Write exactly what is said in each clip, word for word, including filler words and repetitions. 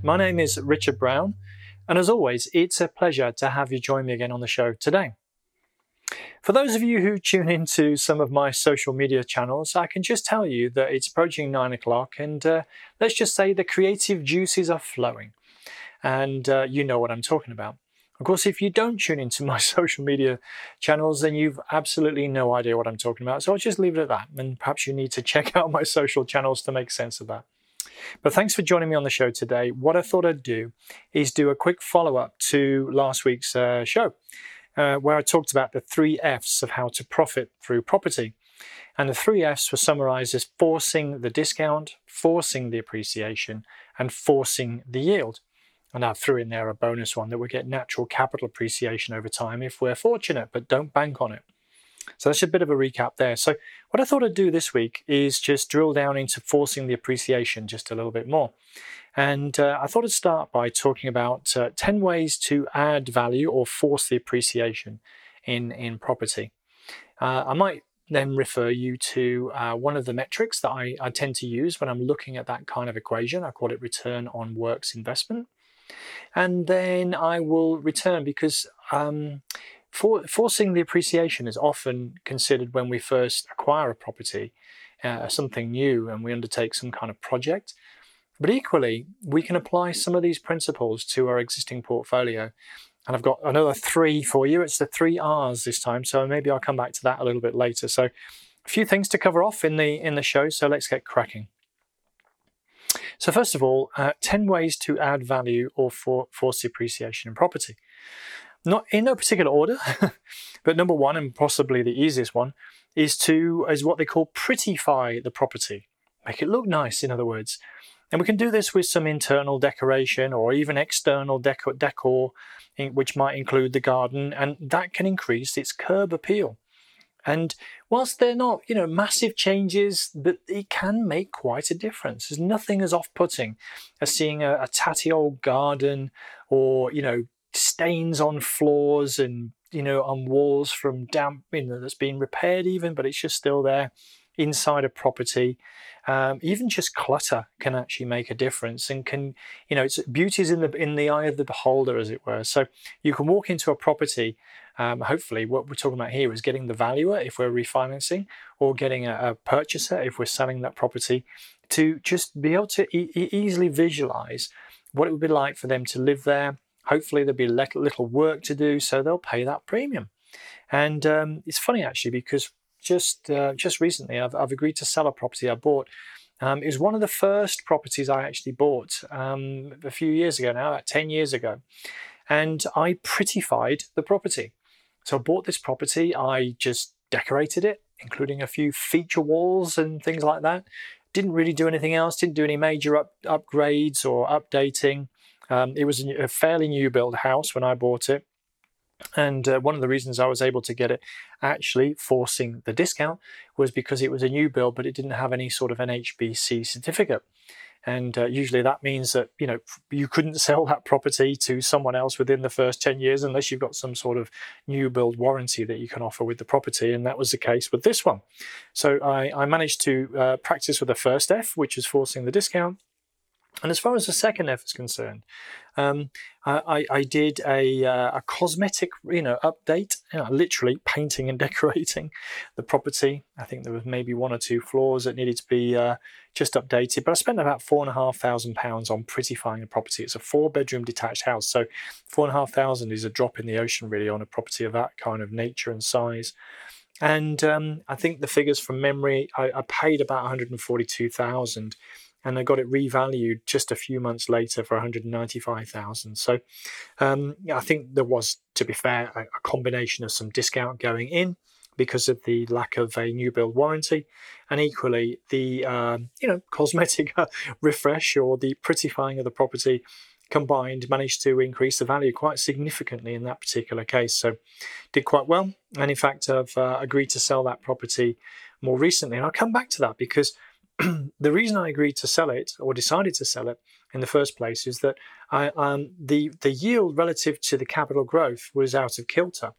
My name is Richard Brown, and as always, it's a pleasure to have you join me again on the show today. For those of you who tune into some of my social media channels, I can just tell you that it's approaching nine o'clock, and uh, let's just say the creative juices are flowing, and uh, you know what I'm talking about. Of course, if you don't tune into my social media channels, then you've absolutely no idea what I'm talking about. So I'll just leave it at that. And perhaps you need to check out my social channels to make sense of that. But thanks for joining me on the show today. What I thought I'd do is do a quick follow-up to last week's uh, show, uh, where I talked about the three F's of how to profit through property. And the three F's were summarized as forcing the discount, forcing the appreciation, and forcing the yield. And I threw in there a bonus one that we get natural capital appreciation over time if we're fortunate, but don't bank on it. So that's a bit of a recap there. So what I thought I'd do this week is just drill down into forcing the appreciation just a little bit more. And uh, I thought I'd start by talking about uh, ten ways to add value or force the appreciation in, in property. Uh, I might then refer you to uh, one of the metrics that I, I tend to use when I'm looking at that kind of equation. I call it return on works investment. And then I will return because um, for, forcing the appreciation is often considered when we first acquire a property, uh, something new, and we undertake some kind of project. But equally, we can apply some of these principles to our existing portfolio. And I've got another three for you. It's the three R's this time, so maybe I'll come back to that a little bit later. So a few things to cover off in the, in the show, so let's get cracking. So first of all, uh, ten ways to add value or for, force the appreciation in property. Not in no particular order, but number one, and possibly the easiest one, is to is what they call prettify the property. Make it look nice, in other words. And we can do this with some internal decoration or even external decor, decor in, which might include the garden, and that can increase its curb appeal. And whilst they're not, you know, massive changes, but it can make quite a difference. There's nothing as off-putting as seeing a, a tatty old garden or, you know, stains on floors and, you know, on walls from damp, you know, that's been repaired even, but it's just still there inside a property. Um, even just clutter can actually make a difference and can, you know, it's beauty's in the in the eye of the beholder, as it were. So you can walk into a property. Um, hopefully what we're talking about here is getting the valuer if we're refinancing, or getting a, a purchaser if we're selling that property, to just be able to e- easily visualize what it would be like for them to live there. Hopefully there'll be le- little work to do, so they'll pay that premium. And um, it's funny actually, because just uh, just recently I've, I've agreed to sell a property I bought. Um, it was one of the first properties I actually bought um, a few years ago now, about ten years ago. And I prettified the property. So I bought this property, I just decorated it, including a few feature walls and things like that. Didn't really do anything else, didn't do any major up, upgrades or updating. Um, it was a fairly new build house when I bought it. And uh, one of the reasons I was able to get it actually forcing the discount was because it was a new build, but it didn't have any sort of an H B C certificate. And uh, usually that means that, you know, you couldn't sell that property to someone else within the first ten years unless you've got some sort of new build warranty that you can offer with the property. And that was the case with this one. So I, I managed to uh, practice with the first F, which is forcing the discount. And as far as the second F is concerned, um, I, I did a, uh, a cosmetic, you know, update, you know, literally painting and decorating the property. I think there was maybe one or two floors that needed to be uh, just updated. But I spent about four and a half thousand pounds on prettifying the property. It's a four-bedroom detached house, so four and a half thousand is a drop in the ocean, really, on a property of that kind of nature and size. And um, I think the figures from memory, I, I paid about one hundred and forty-two thousand. And I got it revalued just a few months later for one hundred ninety-five thousand dollars. So um, I think there was, to be fair, a, a combination of some discount going in because of the lack of a new build warranty, and equally the um, you know cosmetic refresh or the prettifying of the property combined managed to increase the value quite significantly in that particular case. So did quite well. And in fact, I've uh, agreed to sell that property more recently. And I'll come back to that, because the reason I agreed to sell it, or decided to sell it in the first place, is that I, um, the, the yield relative to the capital growth was out of kilter.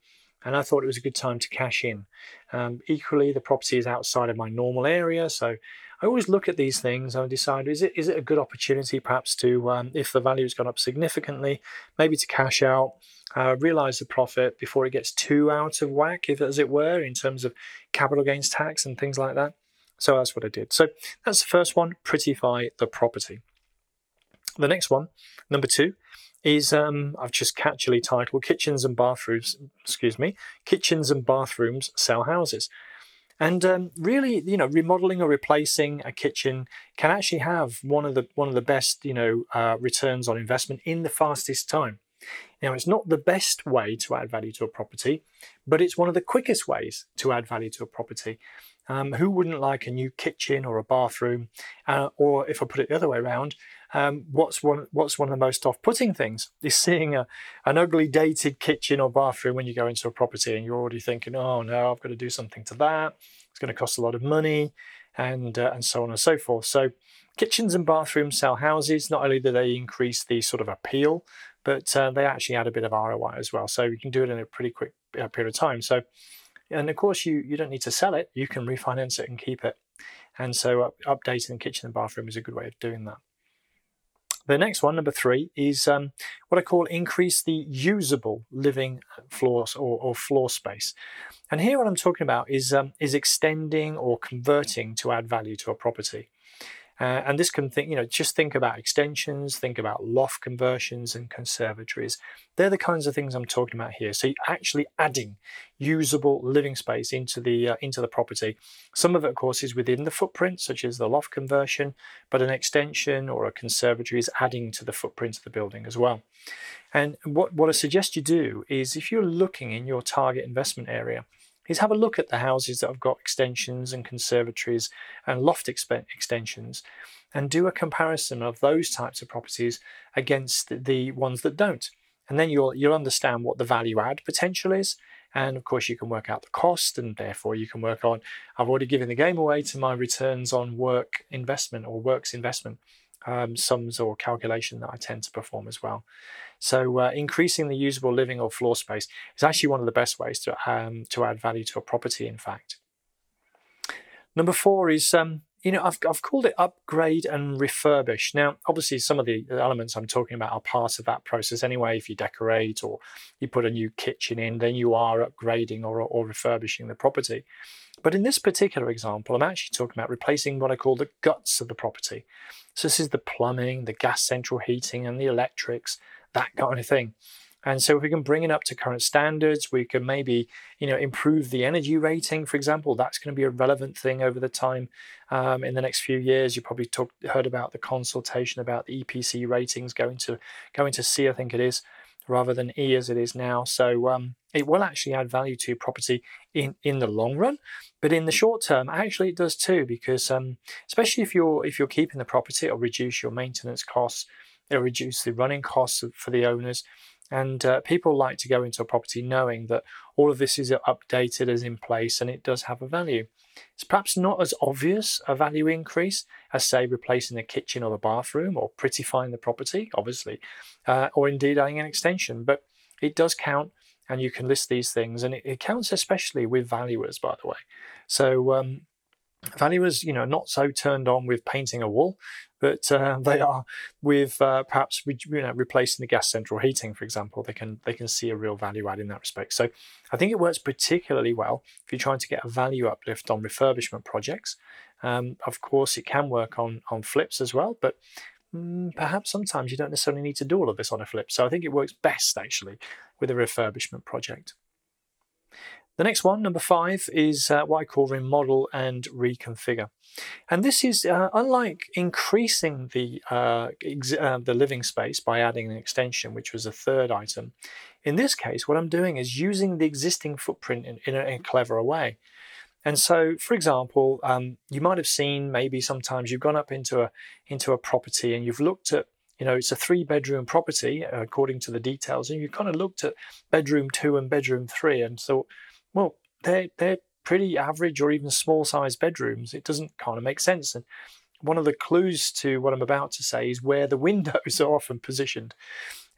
And I thought it was a good time to cash in. Um, equally, the property is outside of my normal area. So I always look at these things and I decide, is it is it a good opportunity perhaps to, um, if the value has gone up significantly, maybe to cash out, uh, realise the profit before it gets too out of whack, if as it were, in terms of capital gains tax and things like that. So that's what I did. So that's the first one, prettify the property. The next one, number two, is um, I've just catchily titled Kitchens and Bathrooms, excuse me, Kitchens and Bathrooms Sell Houses. And um, really, you know, remodeling or replacing a kitchen can actually have one of the one of the best, you know, uh, returns on investment in the fastest time. Now, it's not the best way to add value to a property, but it's one of the quickest ways to add value to a property. Um, who wouldn't like a new kitchen or a bathroom? Uh, or if I put it the other way around, um, what's one what's one of the most off-putting things is seeing a, an ugly dated kitchen or bathroom when you go into a property, and you're already thinking, oh no, I've got to do something to that. It's going to cost a lot of money, and uh, and so on and so forth. So kitchens and bathrooms sell houses. Not only do they increase the sort of appeal, but uh, they actually add a bit of R O I as well. So you can do it in a pretty quick uh, period of time. So. And of course, you, you don't need to sell it. You can refinance it and keep it. And so up, updating the kitchen and bathroom is a good way of doing that. The next one, number three, is um, what I call increase the usable living floor or, or floor space. And here what I'm talking about is, um, is extending or converting to add value to a property. Uh, and this can think, you know, just think about extensions, think about loft conversions and conservatories. They're the kinds of things I'm talking about here. So you're actually adding usable living space into the uh, into the property. Some of it, of course, is within the footprint, such as the loft conversion, but an extension or a conservatory is adding to the footprint of the building as well. And what, what I suggest you do is, if you're looking in your target investment area, is have a look at the houses that have got extensions and conservatories and loft exp- extensions, and do a comparison of those types of properties against the, the ones that don't. And then you'll you'll understand what the value add potential is. And of course, you can work out the cost, and therefore you can work on, I've already given the game away to my returns on work investment or works investment um, sums or calculation that I tend to perform as well. So uh, increasing the usable living or floor space is actually one of the best ways to um, to add value to a property, in fact. Number four is, um, you know, I've, I've called it upgrade and refurbish. Now, obviously, some of the elements I'm talking about are part of that process anyway. If you decorate or you put a new kitchen in, then you are upgrading or, or refurbishing the property. But in this particular example, I'm actually talking about replacing what I call the guts of the property. So this is the plumbing, the gas central heating and the electrics, that kind of thing. And so if we can bring it up to current standards, we can maybe, you know, improve the energy rating, for example. That's going to be a relevant thing over the time. Um, in the next few years, you probably talk, heard about the consultation about the E P C ratings going to going to C, I think it is, rather than E as it is now. So um, it will actually add value to your property in, in the long run. But in the short term, actually it does too, because um, especially if you're if you're keeping the property, it'll reduce your maintenance costs. It'll reduce the running costs for the owners. And uh, people like to go into a property knowing that all of this is updated, as in place, and it does have a value. It's perhaps not as obvious a value increase as, say, replacing the kitchen or the bathroom, or prettifying the property, obviously, uh, or indeed adding an extension. But it does count, and you can list these things. And it, it counts especially with valuers, by the way. So um, valuers, you know, not so turned on with painting a wall, but uh, they are with uh, perhaps you know, replacing the gas central heating, for example. They can they can see a real value add in that respect. So I think it works particularly well if you're trying to get a value uplift on refurbishment projects. Um, of course, it can work on on flips as well, but mm, perhaps sometimes you don't necessarily need to do all of this on a flip. So I think it works best actually with a refurbishment project. The next one, number five, is uh, what I call remodel and reconfigure. And this is uh, unlike increasing the uh, ex- uh, the living space by adding an extension, which was a third item. In this case, what I'm doing is using the existing footprint in, in, a, in a cleverer way. And so, for example, um, you might have seen maybe sometimes you've gone up into a into a property and you've looked at You know, it's a three-bedroom property, according to the details, and you kind of looked at bedroom two and bedroom three and thought, well, they're, they're pretty average or even small-sized bedrooms. It doesn't kind of make sense. And one of the clues to what I'm about to say is where the windows are often positioned.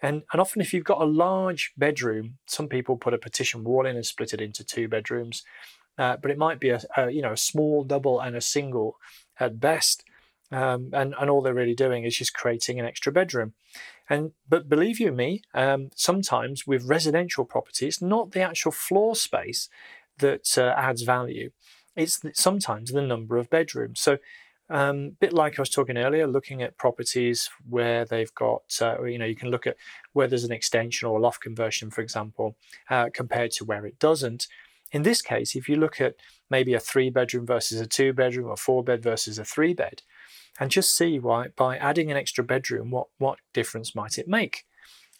And, and often if you've got a large bedroom, some people put a partition wall in and split it into two bedrooms, uh, but it might be a, a, you know, a small double and a single at best. Um, and, and all they're really doing is just creating an extra bedroom. And but believe you me, um, sometimes with residential property, it's not the actual floor space that uh, adds value. It's the, sometimes the number of bedrooms. So um, a bit like I was talking earlier, looking at properties where they've got, uh, you know, you can look at where there's an extension or a loft conversion, for example, uh, compared to where it doesn't. In this case, if you look at maybe a three-bedroom versus a two-bedroom or four-bed versus a three-bed, and just see why by adding an extra bedroom, what what difference might it make?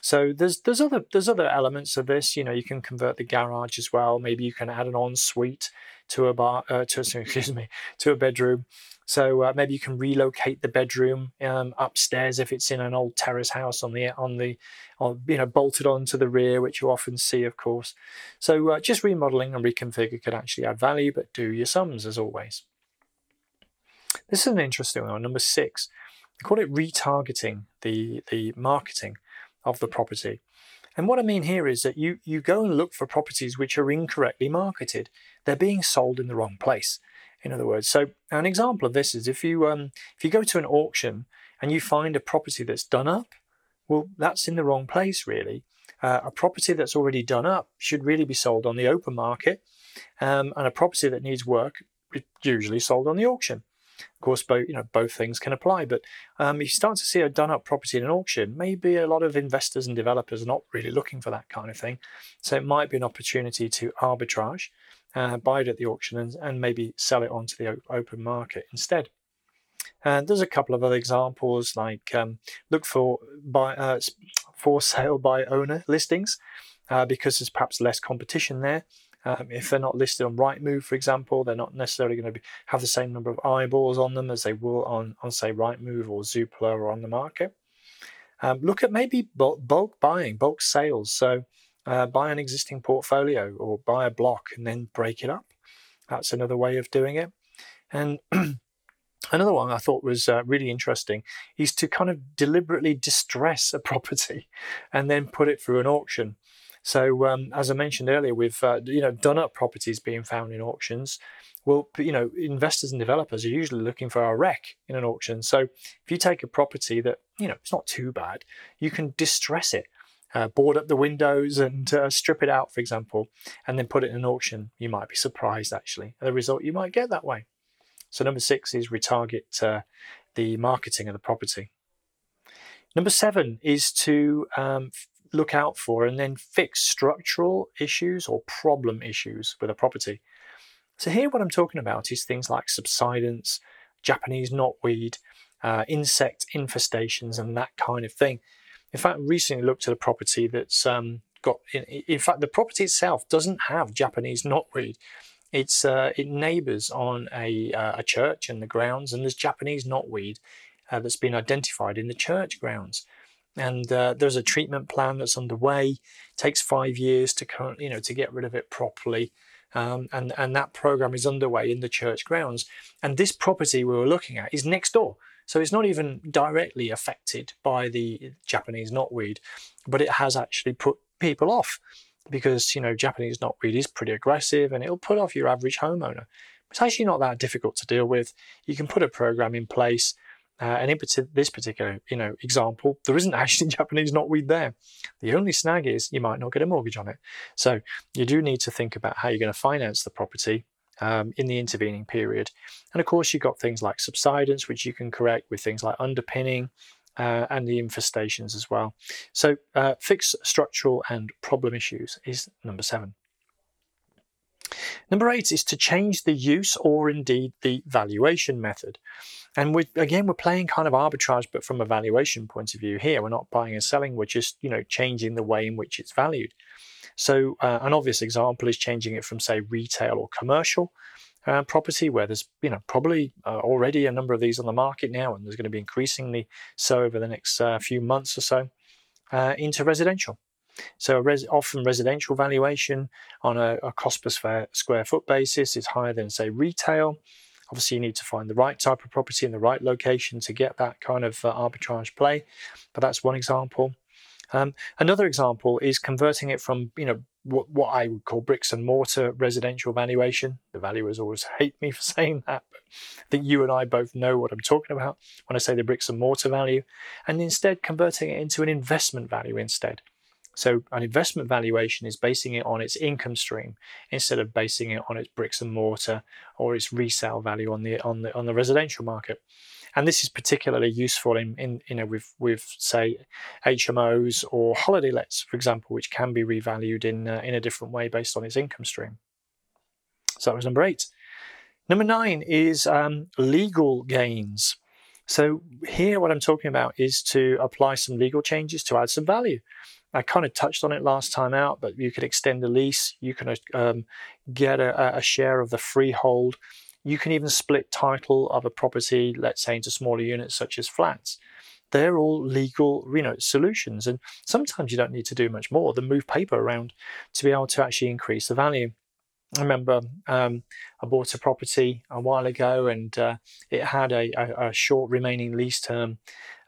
So there's there's other there's other elements of this. You know, you can convert the garage as well. Maybe you can add an ensuite to a bar uh, to excuse me to a bedroom. So uh, maybe you can relocate the bedroom um, upstairs if it's in an old terrace house on the on the on, you know bolted onto the rear, which you often see, of course. So uh, just remodeling and reconfigure could actually add value, but do your sums as always. This is an interesting one, number six. They call it retargeting the, the marketing of the property. And what I mean here is that you, you go and look for properties which are incorrectly marketed. They're being sold in the wrong place, in other words. So an example of this is if you um, if you go to an auction and you find a property that's done up, well, that's in the wrong place, really. Uh, a property that's already done up should really be sold on the open market, um, and a property that needs work is usually sold on the auction. Of course, both you know both things can apply, but um, if you start to see a done-up property in an auction, maybe a lot of investors and developers are not really looking for that kind of thing. So it might be an opportunity to arbitrage, uh, buy it at the auction, and, and maybe sell it onto the open market instead. And there's a couple of other examples, like um, look for buy, uh, for sale by owner listings, uh, because there's perhaps less competition there. Um, if they're not listed on Rightmove, for example, they're not necessarily going to be, have the same number of eyeballs on them as they will on, on say, Rightmove or Zoopla or on the market. Um, look at maybe bulk, bulk buying, bulk sales. So uh, buy an existing portfolio or buy a block and then break it up. That's another way of doing it. And another one I thought was uh, really interesting is to kind of deliberately distress a property and then put it through an auction. So um, as I mentioned earlier, with uh, you know done up properties being found in auctions, well, you know investors and developers are usually looking for a wreck in an auction. So if you take a property that you know it's not too bad, you can distress it, uh, board up the windows and uh, strip it out, for example, and then put it in an auction. You might be surprised actually at the result you might get that way. So number six is retarget uh, the marketing of the property. Number seven is to um, look out for and then fix structural issues or problem issues with a property. So here what I'm talking about is things like subsidence, Japanese knotweed, uh, insect infestations and that kind of thing. In fact, I recently looked at a property that's um, got, in, in fact, the property itself doesn't have Japanese knotweed. It's uh, it neighbours on a, uh, a church and the grounds, and there's Japanese knotweed uh, that's been identified in the church grounds. And uh, there's a treatment plan that's underway. It takes five years to currently, you know, to get rid of it properly. Um, and, and that program is underway in the church grounds. And this property we were looking at is next door. So it's not even directly affected by the Japanese knotweed, but it has actually put people off because, you know, Japanese knotweed is pretty aggressive and it'll put off your average homeowner. It's actually not that difficult to deal with. You can put a program in place. Uh, and in this particular, you know, example, there isn't actually Japanese knotweed there. The only snag is you might not get a mortgage on it. So you do need to think about how you're going to finance the property um, in the intervening period. And of course, you've got things like subsidence, which you can correct with things like underpinning uh, and the infestations as well. So uh, fix structural and problem issues is number seven. Number eight is to change the use or indeed the valuation method. And we're, again, we're playing kind of arbitrage, but from a valuation point of view here. We're not buying and selling. We're just, you know, changing the way in which it's valued. So uh, an obvious example is changing it from, say, retail or commercial uh, property, where there's you know probably uh, already a number of these on the market now, and there's going to be increasingly so over the next uh, few months or so, uh, into residential. So res- often residential valuation on a, a cost per square foot basis is higher than, say, retail. Obviously, you need to find the right type of property in the right location to get that kind of uh, arbitrage play. But that's one example. Um, another example is converting it from, you know, what, what I would call bricks and mortar residential valuation. The valuers always hate me for saying that, but I think you and I both know what I'm talking about when I say the bricks and mortar value, and instead converting it into an investment value instead. So an investment valuation is basing it on its income stream instead of basing it on its bricks and mortar or its resale value on the on the on the residential market. And this is particularly useful in, in you know with with say H M Os or holiday lets, for example, which can be revalued in uh, in a different way based on its income stream. So that was number eight. Number nine is um, legal gains. So here, what I'm talking about is to apply some legal changes to add some value. I kind of touched on it last time out, but you could extend a lease, you can um, get a, a share of the freehold, you can even split title of a property, let's say into smaller units such as flats. They're all legal, you know, solutions, and sometimes you don't need to do much more than move paper around to be able to actually increase the value. I remember um, I bought a property a while ago, and uh, it had a, a, a short remaining lease term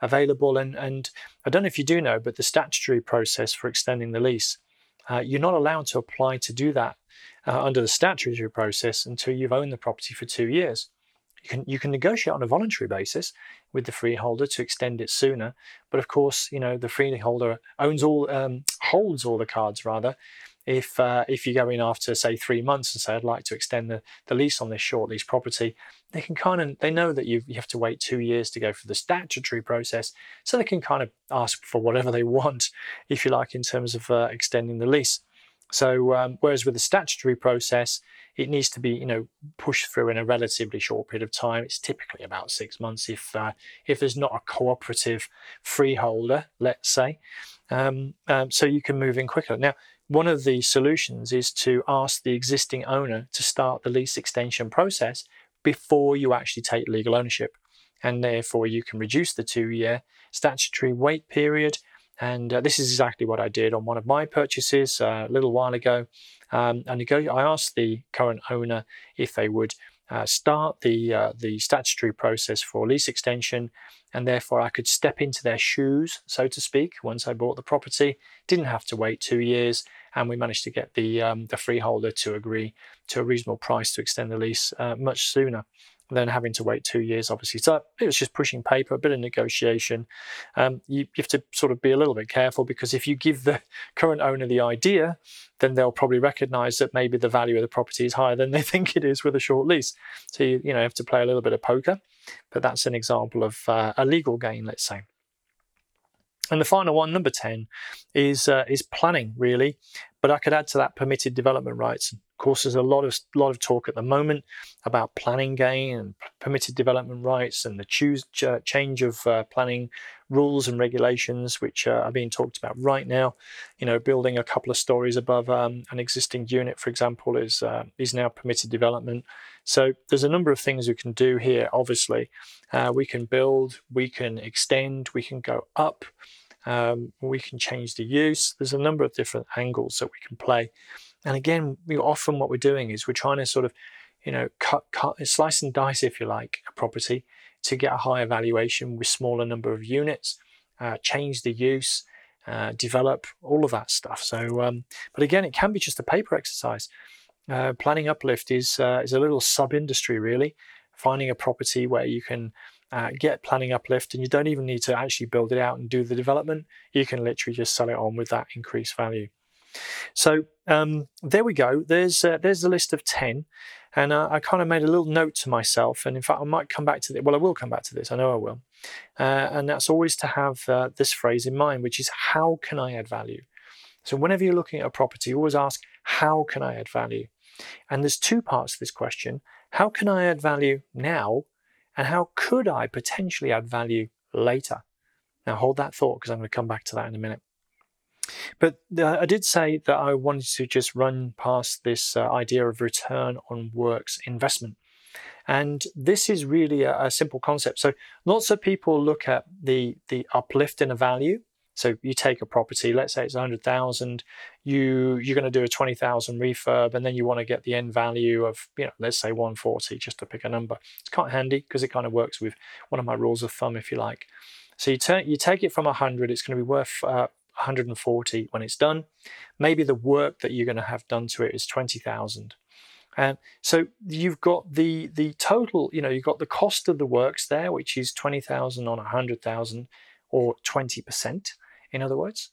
available. And, and I don't know if you do know, but the statutory process for extending the lease, uh, you're not allowed to apply to do that uh, under the statutory process until you've owned the property for two years. You can you can negotiate on a voluntary basis with the freeholder to extend it sooner, but of course, you know, the freeholder owns all um, holds all the cards rather. If uh, if you go in after, say, three months and say, I'd like to extend the, the lease on this short lease property, they can kind of they know that you you have to wait two years to go through the statutory process, so they can kind of ask for whatever they want, if you like, in terms of uh, extending the lease. So um, whereas with the statutory process, it needs to be you know pushed through in a relatively short period of time. It's typically about six months if uh, if there's not a cooperative freeholder, let's say. Um, um, so you can move in quicker now. One of the solutions is to ask the existing owner to start the lease extension process before you actually take legal ownership. And therefore, you can reduce the two-year statutory wait period. And uh, this is exactly what I did on one of my purchases uh, a little while ago. Um, and I asked the current owner if they would uh, start the, uh, the statutory process for lease extension. And therefore, I could step into their shoes, so to speak, once I bought the property. Didn't have to wait two years, and we managed to get the um, the freeholder to agree to a reasonable price to extend the lease uh, much sooner than having to wait two years, obviously. So it was just pushing paper, a bit of negotiation. Um, you, you have to sort of be a little bit careful, because if you give the current owner the idea, then they'll probably recognise that maybe the value of the property is higher than they think it is with a short lease. So you, you know, have to play a little bit of poker. But that's an example of uh, a legal gain, let's say. And the final one, number ten, is uh, is planning, really. But I could add to that permitted development rights. Of course, there's a lot of lot of talk at the moment about planning gain and permitted development rights, and the choose, uh, change of uh, planning rules and regulations, which uh, are being talked about right now. You know, building a couple of stories above um, an existing unit, for example, is uh, is now permitted development. So there's a number of things we can do here. Obviously, uh, we can build, we can extend, we can go up. Um, we can change the use. There's a number of different angles that we can play. And again, we often what we're doing is we're trying to sort of, you know, cut, cut, slice and dice, if you like, a property to get a higher valuation with smaller number of units, uh, change the use, uh, develop, all of that stuff. So, um, but again, it can be just a paper exercise. Uh, planning uplift is uh, is a little sub-industry, really. Finding a property where you can Uh, get planning uplift, and you don't even need to actually build it out and do the development. You can literally just sell it on with that increased value. So um, there we go. There's uh, there's the list of ten, and uh, I kind of made a little note to myself. And in fact, I might come back to this. Well, I will come back to this. I know I will. Uh, and that's always to have uh, this phrase in mind, which is, how can I add value? So whenever you're looking at a property, always ask, how can I add value? And there's two parts to this question. How can I add value now? And how could I potentially add value later? Now hold that thought, because I'm going to come back to that in a minute. But uh, I did say that I wanted to just run past this uh, idea of return on works investment. And this is really a, a simple concept. So lots of people look at the, the uplift in a value. So you take a property, let's say it's one hundred thousand, you, you're going to do a twenty thousand refurb, and then you want to get the end value of, you know, let's say one forty, just to pick a number. It's quite handy because it kind of works with one of my rules of thumb, if you like. So you, turn, you take it from one hundred, it's going to be worth uh, one hundred forty when it's done. Maybe the work that you're going to have done to it is twenty thousand. And so you've got the the total, you know, you've got the cost of the works there, which is twenty thousand on one hundred thousand, or twenty percent, in other words.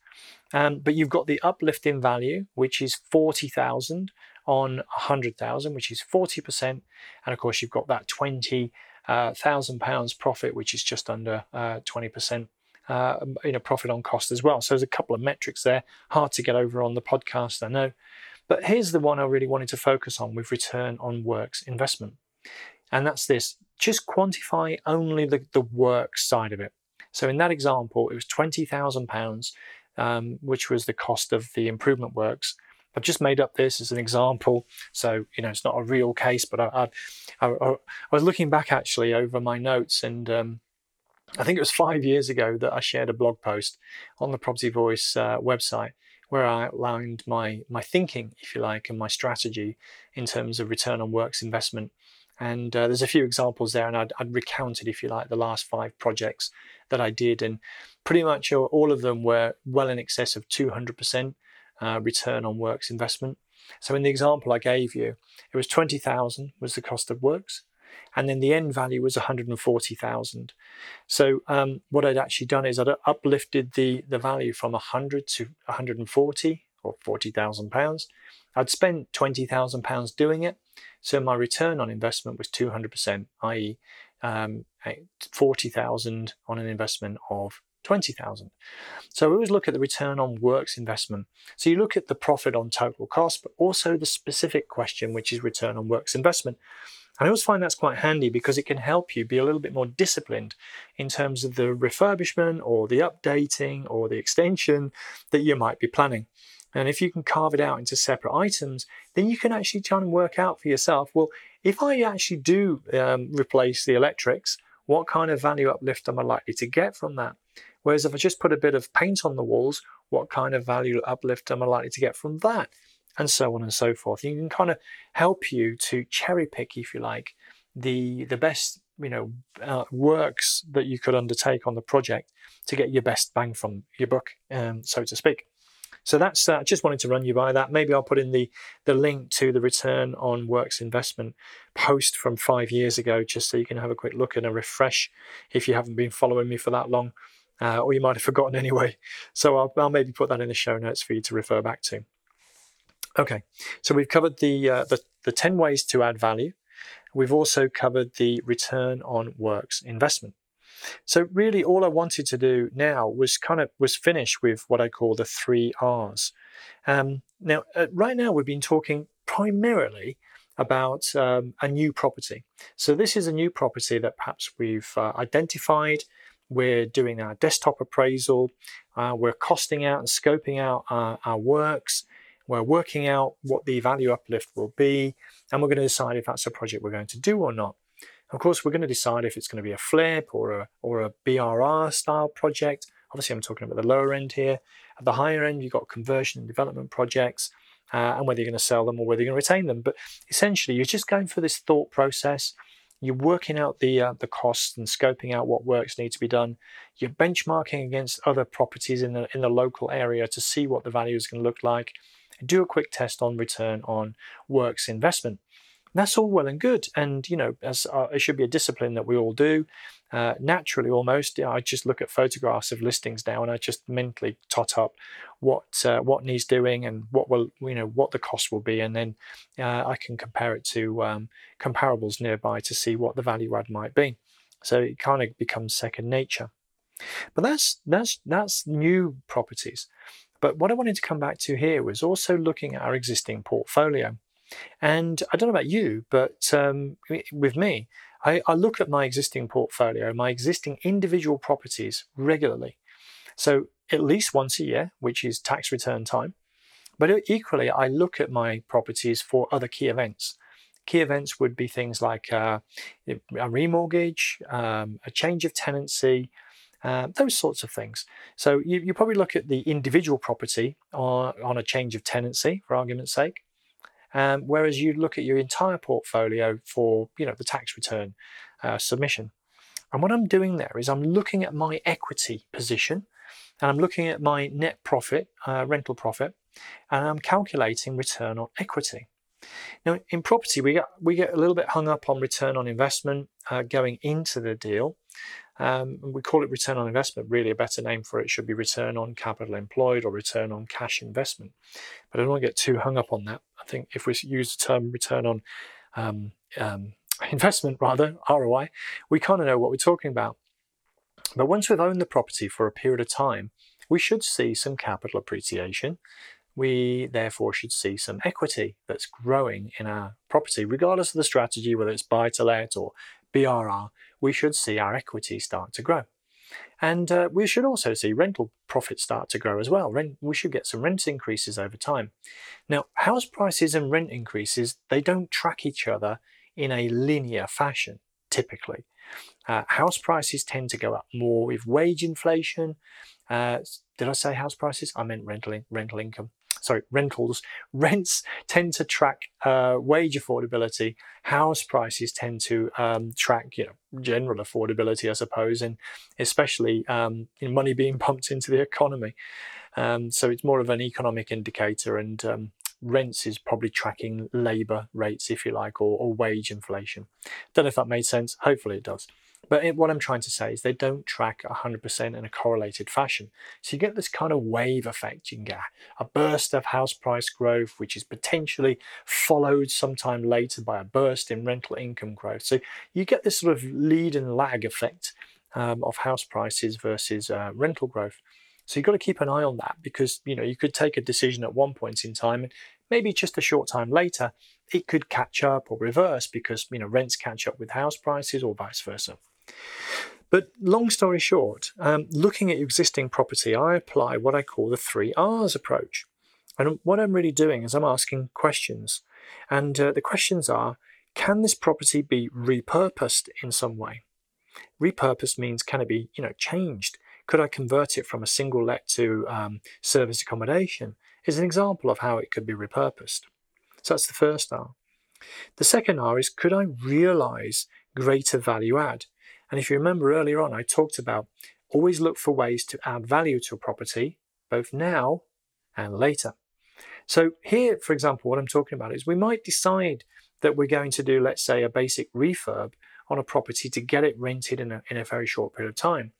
Um, but you've got the uplift in value, which is forty thousand on one hundred thousand, which is forty percent. And of course, you've got that twenty thousand pounds profit, which is just under uh, twenty percent. Uh, you know, profit on cost as well. So there's a couple of metrics there, hard to get over on the podcast, I know. But here's the one I really wanted to focus on with return on works investment. And that's this, just quantify only the, the work side of it. So in that example, it was twenty thousand pounds, um, which was the cost of the improvement works. I've just made up this as an example, so you know it's not a real case, but I, I, I, I was looking back actually over my notes, and um, I think it was five years ago that I shared a blog post on the Property Voice uh, website where I outlined my my thinking, if you like, and my strategy in terms of return on works investment. And uh, there's a few examples there, and I'd, I'd recounted, if you like, the last five projects that I did, and pretty much all of them were well in excess of two hundred percent uh, return on works investment. So in the example I gave you, it was twenty thousand was the cost of works, and then the end value was one hundred forty thousand. So um, what I'd actually done is I'd uplifted the, the value from one hundred to one hundred forty, or forty thousand pounds. I'd spent twenty thousand pounds doing it, so my return on investment was two hundred percent, that is um, forty thousand on an investment of twenty thousand. So we always look at the return on works investment. So you look at the profit on total cost, but also the specific question, which is return on works investment. And I always find that's quite handy because it can help you be a little bit more disciplined in terms of the refurbishment or the updating or the extension that you might be planning. And if you can carve it out into separate items, then you can actually try and work out for yourself, well, if I actually do um, replace the electrics, what kind of value uplift am I likely to get from that? Whereas if I just put a bit of paint on the walls, what kind of value uplift am I likely to get from that? And so on and so forth. You can kind of help you to cherry pick, if you like, the the best you know uh, works that you could undertake on the project to get your best bang from your buck, um, so to speak. So that's uh, just wanted to run you by that. Maybe I'll put in the the link to the return on works investment post from five years ago, just so you can have a quick look and a refresh if you haven't been following me for that long, uh, or you might have forgotten anyway. So I'll, I'll maybe put that in the show notes for you to refer back to. Okay, so we've covered the, uh, the the ten ways to add value. We've also covered the return on works investment. So really all I wanted to do now was kind of was finish with what I call the three R's. Um, now, uh, right now we've been talking primarily about um, a new property. So this is a new property that perhaps we've uh, identified. We're doing our desktop appraisal. Uh, we're costing out and scoping out our, our works. We're working out what the value uplift will be, and we're going to decide if that's a project we're going to do or not. Of course, we're going to decide if it's going to be a flip or a or a B R R style project. Obviously, I'm talking about the lower end here. At the higher end, you've got conversion and development projects, uh, and whether you're going to sell them or whether you're going to retain them. But essentially, you're just going through this thought process. You're working out the uh, the costs and scoping out what works need to be done. You're benchmarking against other properties in the in the local area to see what the value is going to look like. Do a quick test on return on works investment. That's all well and good, and you know, as uh, it should be a discipline that we all do uh, naturally. Almost, you know, I just look at photographs of listings now, and I just mentally tot up what uh, what needs doing and what will you know what the cost will be, and then uh, I can compare it to um, comparables nearby to see what the value add might be. So it kind of becomes second nature. But that's that's that's new properties. But what I wanted to come back to here was also looking at our existing portfolio. And I don't know about you, but um, with me, I, I look at my existing portfolio, my existing individual properties regularly. So at least once a year, which is tax return time. But equally, I look at my properties for other key events. Key events would be things like uh, a remortgage, um, a change of tenancy, uh, those sorts of things. So you, you probably look at the individual property on, on a change of tenancy, for argument's sake. Um, whereas you look at your entire portfolio for, you know, the tax return uh, submission. And what I'm doing there is I'm looking at my equity position, and I'm looking at my net profit, uh, rental profit, and I'm calculating return on equity. Now, in property, we get, we get a little bit hung up on return on investment uh, going into the deal. Um, we call it return on investment. Really, a better name for it should be return on capital employed or return on cash investment. But I don't want to get too hung up on that. I think if we use the term return on um, um, investment, rather, R O I, we kind of know what we're talking about. But once we've owned the property for a period of time, we should see some capital appreciation. We therefore should see some equity that's growing in our property, regardless of the strategy, whether it's buy to let or B R R, we should see our equity start to grow. And uh, we should also see rental profits start to grow as well. Rent, we should get some rent increases over time. Now, house prices and rent increases, they don't track each other in a linear fashion, typically. Uh, house prices tend to go up more with wage inflation. Uh, did I say house prices? I meant rental in, rental income. Sorry, rentals. Rents tend to track uh, wage affordability. House prices tend to um, track, you know, general affordability, I suppose, and especially um, in money being pumped into the economy. Um, so it's more of an economic indicator, and um, rents is probably tracking labour rates, if you like, or, or wage inflation. Don't know if that made sense. Hopefully it does. But it, what I'm trying to say is they don't track one hundred percent in a correlated fashion. So you get this kind of wave effect. You can get a burst of house price growth, which is potentially followed sometime later by a burst in rental income growth. So you get this sort of lead and lag effect um, of house prices versus uh, rental growth. So you've got to keep an eye on that, because, you know, you could take a decision at one point in time, and maybe just a short time later, it could catch up or reverse because, you know, rents catch up with house prices or vice versa. But long story short, um, looking at your existing property, I apply what I call the three R's approach. And what I'm really doing is I'm asking questions. And uh, the questions are, can this property be repurposed in some way? Repurposed means, can it be, you know, changed? Could I convert it from a single let to um, service accommodation? Is an example of how it could be repurposed. So that's the first R. The second R is, could I realise greater value add? And if you remember earlier on, I talked about always look for ways to add value to a property, both now and later. So here, for example, what I'm talking about is we might decide that we're going to do, let's say, a basic refurb on a property to get it rented in a, in a very short period of time.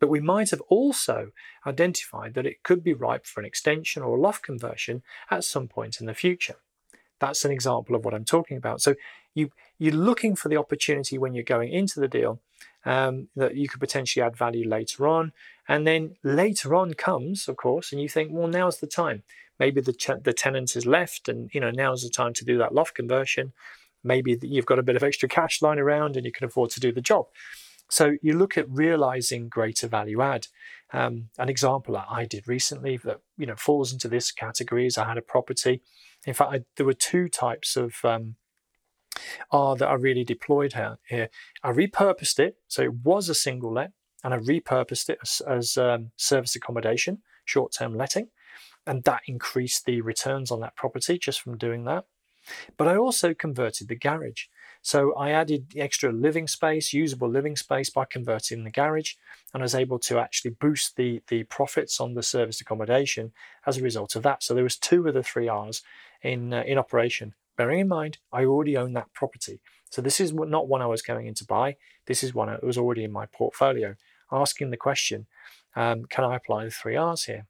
But we might have also identified that it could be ripe for an extension or a loft conversion at some point in the future. That's an example of what I'm talking about. So you, you're looking for the opportunity when you're going into the deal um, that you could potentially add value later on. And then later on comes, of course, and you think, well, now's the time. Maybe the, te- the tenant has left, and, you know, now's the time to do that loft conversion. Maybe you've got a bit of extra cash lying around and you can afford to do the job. So you look at realizing greater value add. Um, an example that I did recently that, you know, falls into this category is I had a property. In fact, I, there were two types of um, R that I really deployed here. I repurposed it, so it was a single let, and I repurposed it as, as um, service accommodation, short-term letting, and that increased the returns on that property just from doing that. But I also converted the garage. So I added extra living space, usable living space, by converting the garage, and I was able to actually boost the, the profits on the serviced accommodation as a result of that. So there was two of the three R's in uh, in operation. Bearing in mind, I already own that property. So this is not one I was going in to buy. This is one that was already in my portfolio. Asking the question, um, can I apply the three R's here?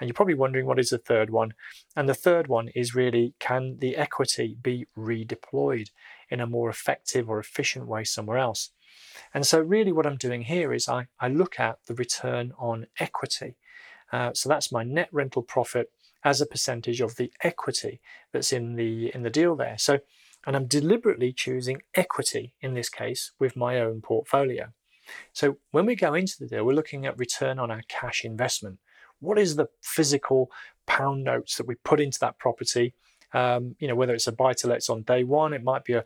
And you're probably wondering, what is the third one? And the third one is really, can the equity be redeployed in a more effective or efficient way somewhere else? And so really what I'm doing here is I, I look at the return on equity. Uh, so that's my net rental profit as a percentage of the equity that's in the in the deal there. So, and I'm deliberately choosing equity in this case with my own portfolio. So when we go into the deal, we're looking at return on our cash investment. What is the physical pound notes that we put into that property? Um, you know, whether it's a buy-to-let on day one, it might be a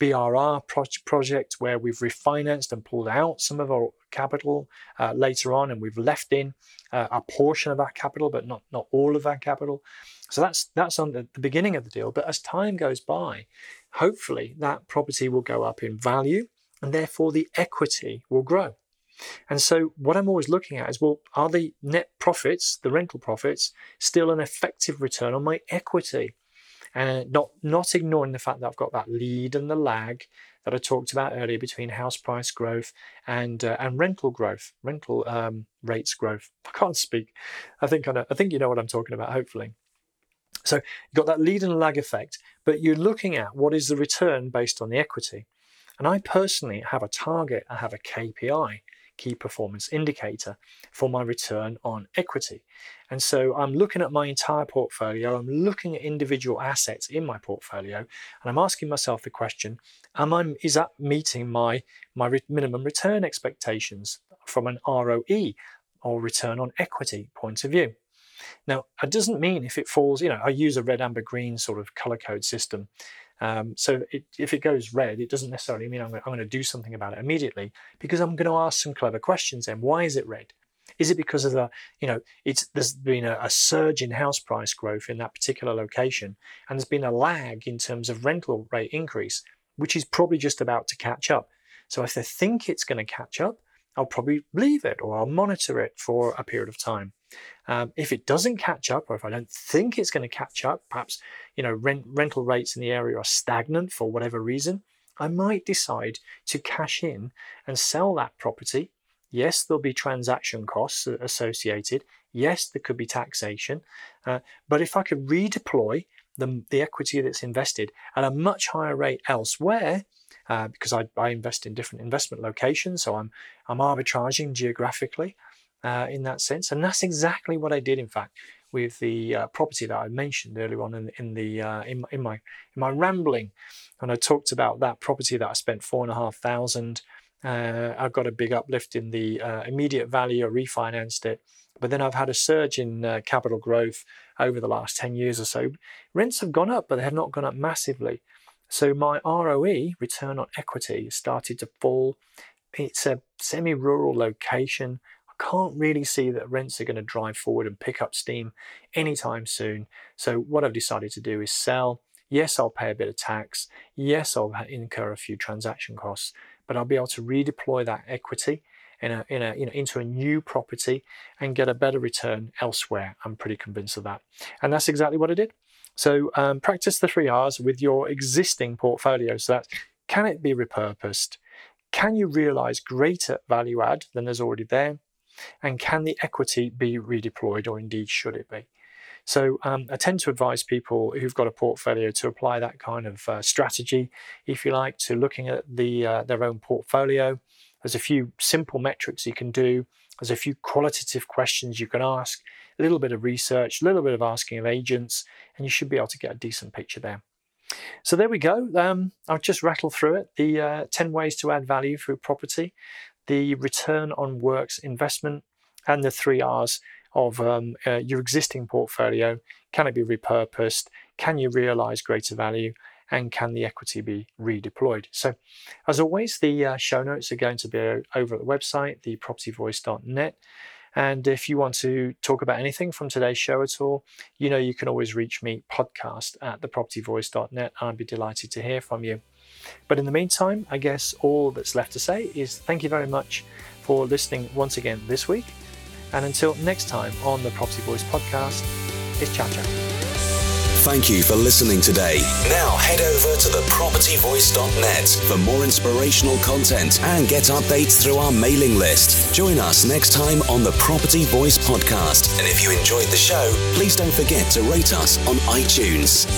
B R R pro- project where we've refinanced and pulled out some of our capital uh, later on, and we've left in uh, a portion of our capital, but not not all of our capital. So that's that's on the, the beginning of the deal. But as time goes by, hopefully that property will go up in value, and therefore the equity will grow. And so what I'm always looking at is, well, are the net profits, the rental profits, still an effective return on my equity? And not not ignoring the fact that I've got that lead and the lag that I talked about earlier between house price growth and uh, and rental growth, rental um, rates growth. I can't speak. I think I know, I think you know what I'm talking about, hopefully. So you've got that lead and lag effect, but you're looking at what is the return based on the equity. And I personally have a target. I have a K P I, key performance indicator, for my return on equity. And so I'm looking at my entire portfolio, I'm looking at individual assets in my portfolio, and I'm asking myself the question, am I, is that meeting my, my re- minimum return expectations from an R O E or return on equity point of view? Now, it doesn't mean if it falls, you know, I use a red, amber, green sort of color code system. Um, so it, if it goes red, it doesn't necessarily mean I'm going, to, I'm going to do something about it immediately, because I'm going to ask some clever questions. Then, why is it red? Is it because of the, you know, it's there's been a, a surge in house price growth in that particular location, and there's been a lag in terms of rental rate increase, which is probably just about to catch up. So if they think it's going to catch up, I'll probably leave it, or I'll monitor it for a period of time. Um, if it doesn't catch up, or if I don't think it's going to catch up, perhaps, you know, rent, rental rates in the area are stagnant for whatever reason, I might decide to cash in and sell that property. Yes, there'll be transaction costs associated. Yes, there could be taxation. Uh, but if I could redeploy the, the equity that's invested at a much higher rate elsewhere, uh, because I, I invest in different investment locations, so I'm I'm arbitraging geographically. Uh, in that sense, and that's exactly what I did, in fact, with the uh, property that I mentioned earlier on in, in the uh, in, in my in my rambling, and I talked about that property that I spent four and a half thousand. Uh, I've got a big uplift in the uh, immediate value. I refinanced it, but then I've had a surge in uh, capital growth over the last ten years or so. Rents have gone up, but they have not gone up massively. So my R O E, return on equity, started to fall. It's a semi-rural location. Can't really see that rents are going to drive forward and pick up steam anytime soon. So what I've decided to do is sell. Yes, I'll pay a bit of tax. Yes, I'll incur a few transaction costs, but I'll be able to redeploy that equity in a, in a, you know, into a new property and get a better return elsewhere. I'm pretty convinced of that. And that's exactly what I did. So um, practice the three R's with your existing portfolio. So that's, can it be repurposed? Can you realize greater value add than there's already there? And can the equity be redeployed, or indeed should it be? So um, I tend to advise people who've got a portfolio to apply that kind of uh, strategy, if you like, to looking at the uh, their own portfolio. There's a few simple metrics you can do. There's a few qualitative questions you can ask, a little bit of research, a little bit of asking of agents, and you should be able to get a decent picture there. So there we go. Um, I'll just rattle through it. The uh, ten ways to add value through property, the return on works investment, and the three R's of um, uh, your existing portfolio. Can it be repurposed? Can you realize greater value? And can the equity be redeployed? So as always, the uh, show notes are going to be over at the website, the property voice dot net. And if you want to talk about anything from today's show at all, you know you can always reach me, podcast at the property voice dot net. I'd be delighted to hear from you. But in the meantime, I guess all that's left to say is thank you very much for listening once again this week. And until next time on the Property Voice podcast, it's ciao, ciao. Thank you for listening today. Now head over to the property voice dot net for more inspirational content and get updates through our mailing list. Join us next time on the Property Voice podcast. And if you enjoyed the show, please don't forget to rate us on iTunes.